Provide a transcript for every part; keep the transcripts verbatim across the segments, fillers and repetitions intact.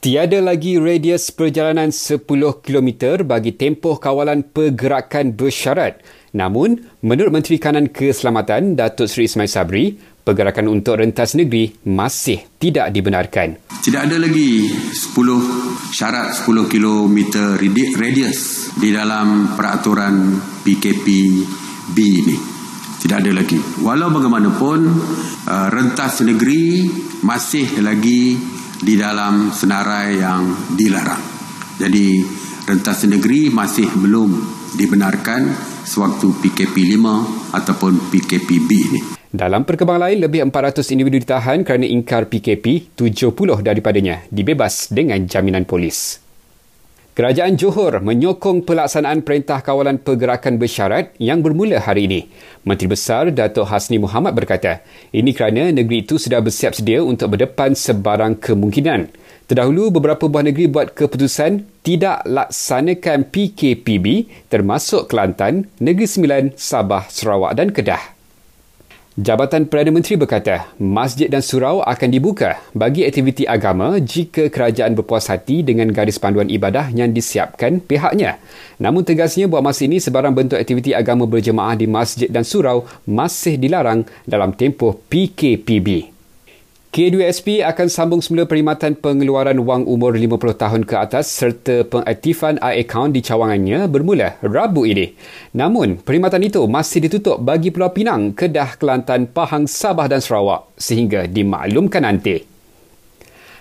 Tiada lagi radius perjalanan sepuluh kilometer bagi tempoh kawalan pergerakan bersyarat. Namun, menurut Menteri Kanan Keselamatan Datuk Seri Ismail Sabri, pergerakan untuk rentas negeri masih tidak dibenarkan. Tidak ada lagi sepuluh syarat sepuluh kilometer radius di dalam peraturan P K P B ini. Tidak ada lagi. Walau bagaimanapun, rentas negeri masih lagi di dalam senarai yang dilarang. Jadi, rentas negeri masih belum dibenarkan sewaktu P K P lima ataupun P K P B ini. Dalam perkembangan lain, lebih empat ratus individu ditahan kerana ingkar P K P, tujuh puluh daripadanya dibebas dengan jaminan polis. Kerajaan Johor menyokong pelaksanaan Perintah Kawalan Pergerakan Bersyarat yang bermula hari ini. Menteri Besar Dato' Hasni Muhammad berkata, ini kerana negeri itu sudah bersiap sedia untuk berdepan sebarang kemungkinan. Terdahulu, beberapa buah negeri buat keputusan tidak laksanakan P K P B termasuk Kelantan, Negeri Sembilan, Sabah, Sarawak dan Kedah. Jabatan Perdana Menteri berkata, masjid dan surau akan dibuka bagi aktiviti agama jika kerajaan berpuas hati dengan garis panduan ibadah yang disiapkan pihaknya. Namun tegasnya, buat masa ini sebarang bentuk aktiviti agama berjemaah di masjid dan surau masih dilarang dalam tempoh P K P B. K W S P akan sambung semula perkhidmatan pengeluaran wang umur lima puluh tahun ke atas serta pengaktifan i-account di cawangannya bermula Rabu ini. Namun, perkhidmatan itu masih ditutup bagi Pulau Pinang, Kedah, Kelantan, Pahang, Sabah dan Sarawak sehingga dimaklumkan nanti.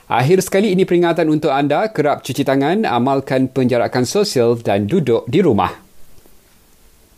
Akhir sekali, ini peringatan untuk anda, kerap cuci tangan, amalkan penjarakan sosial dan duduk di rumah.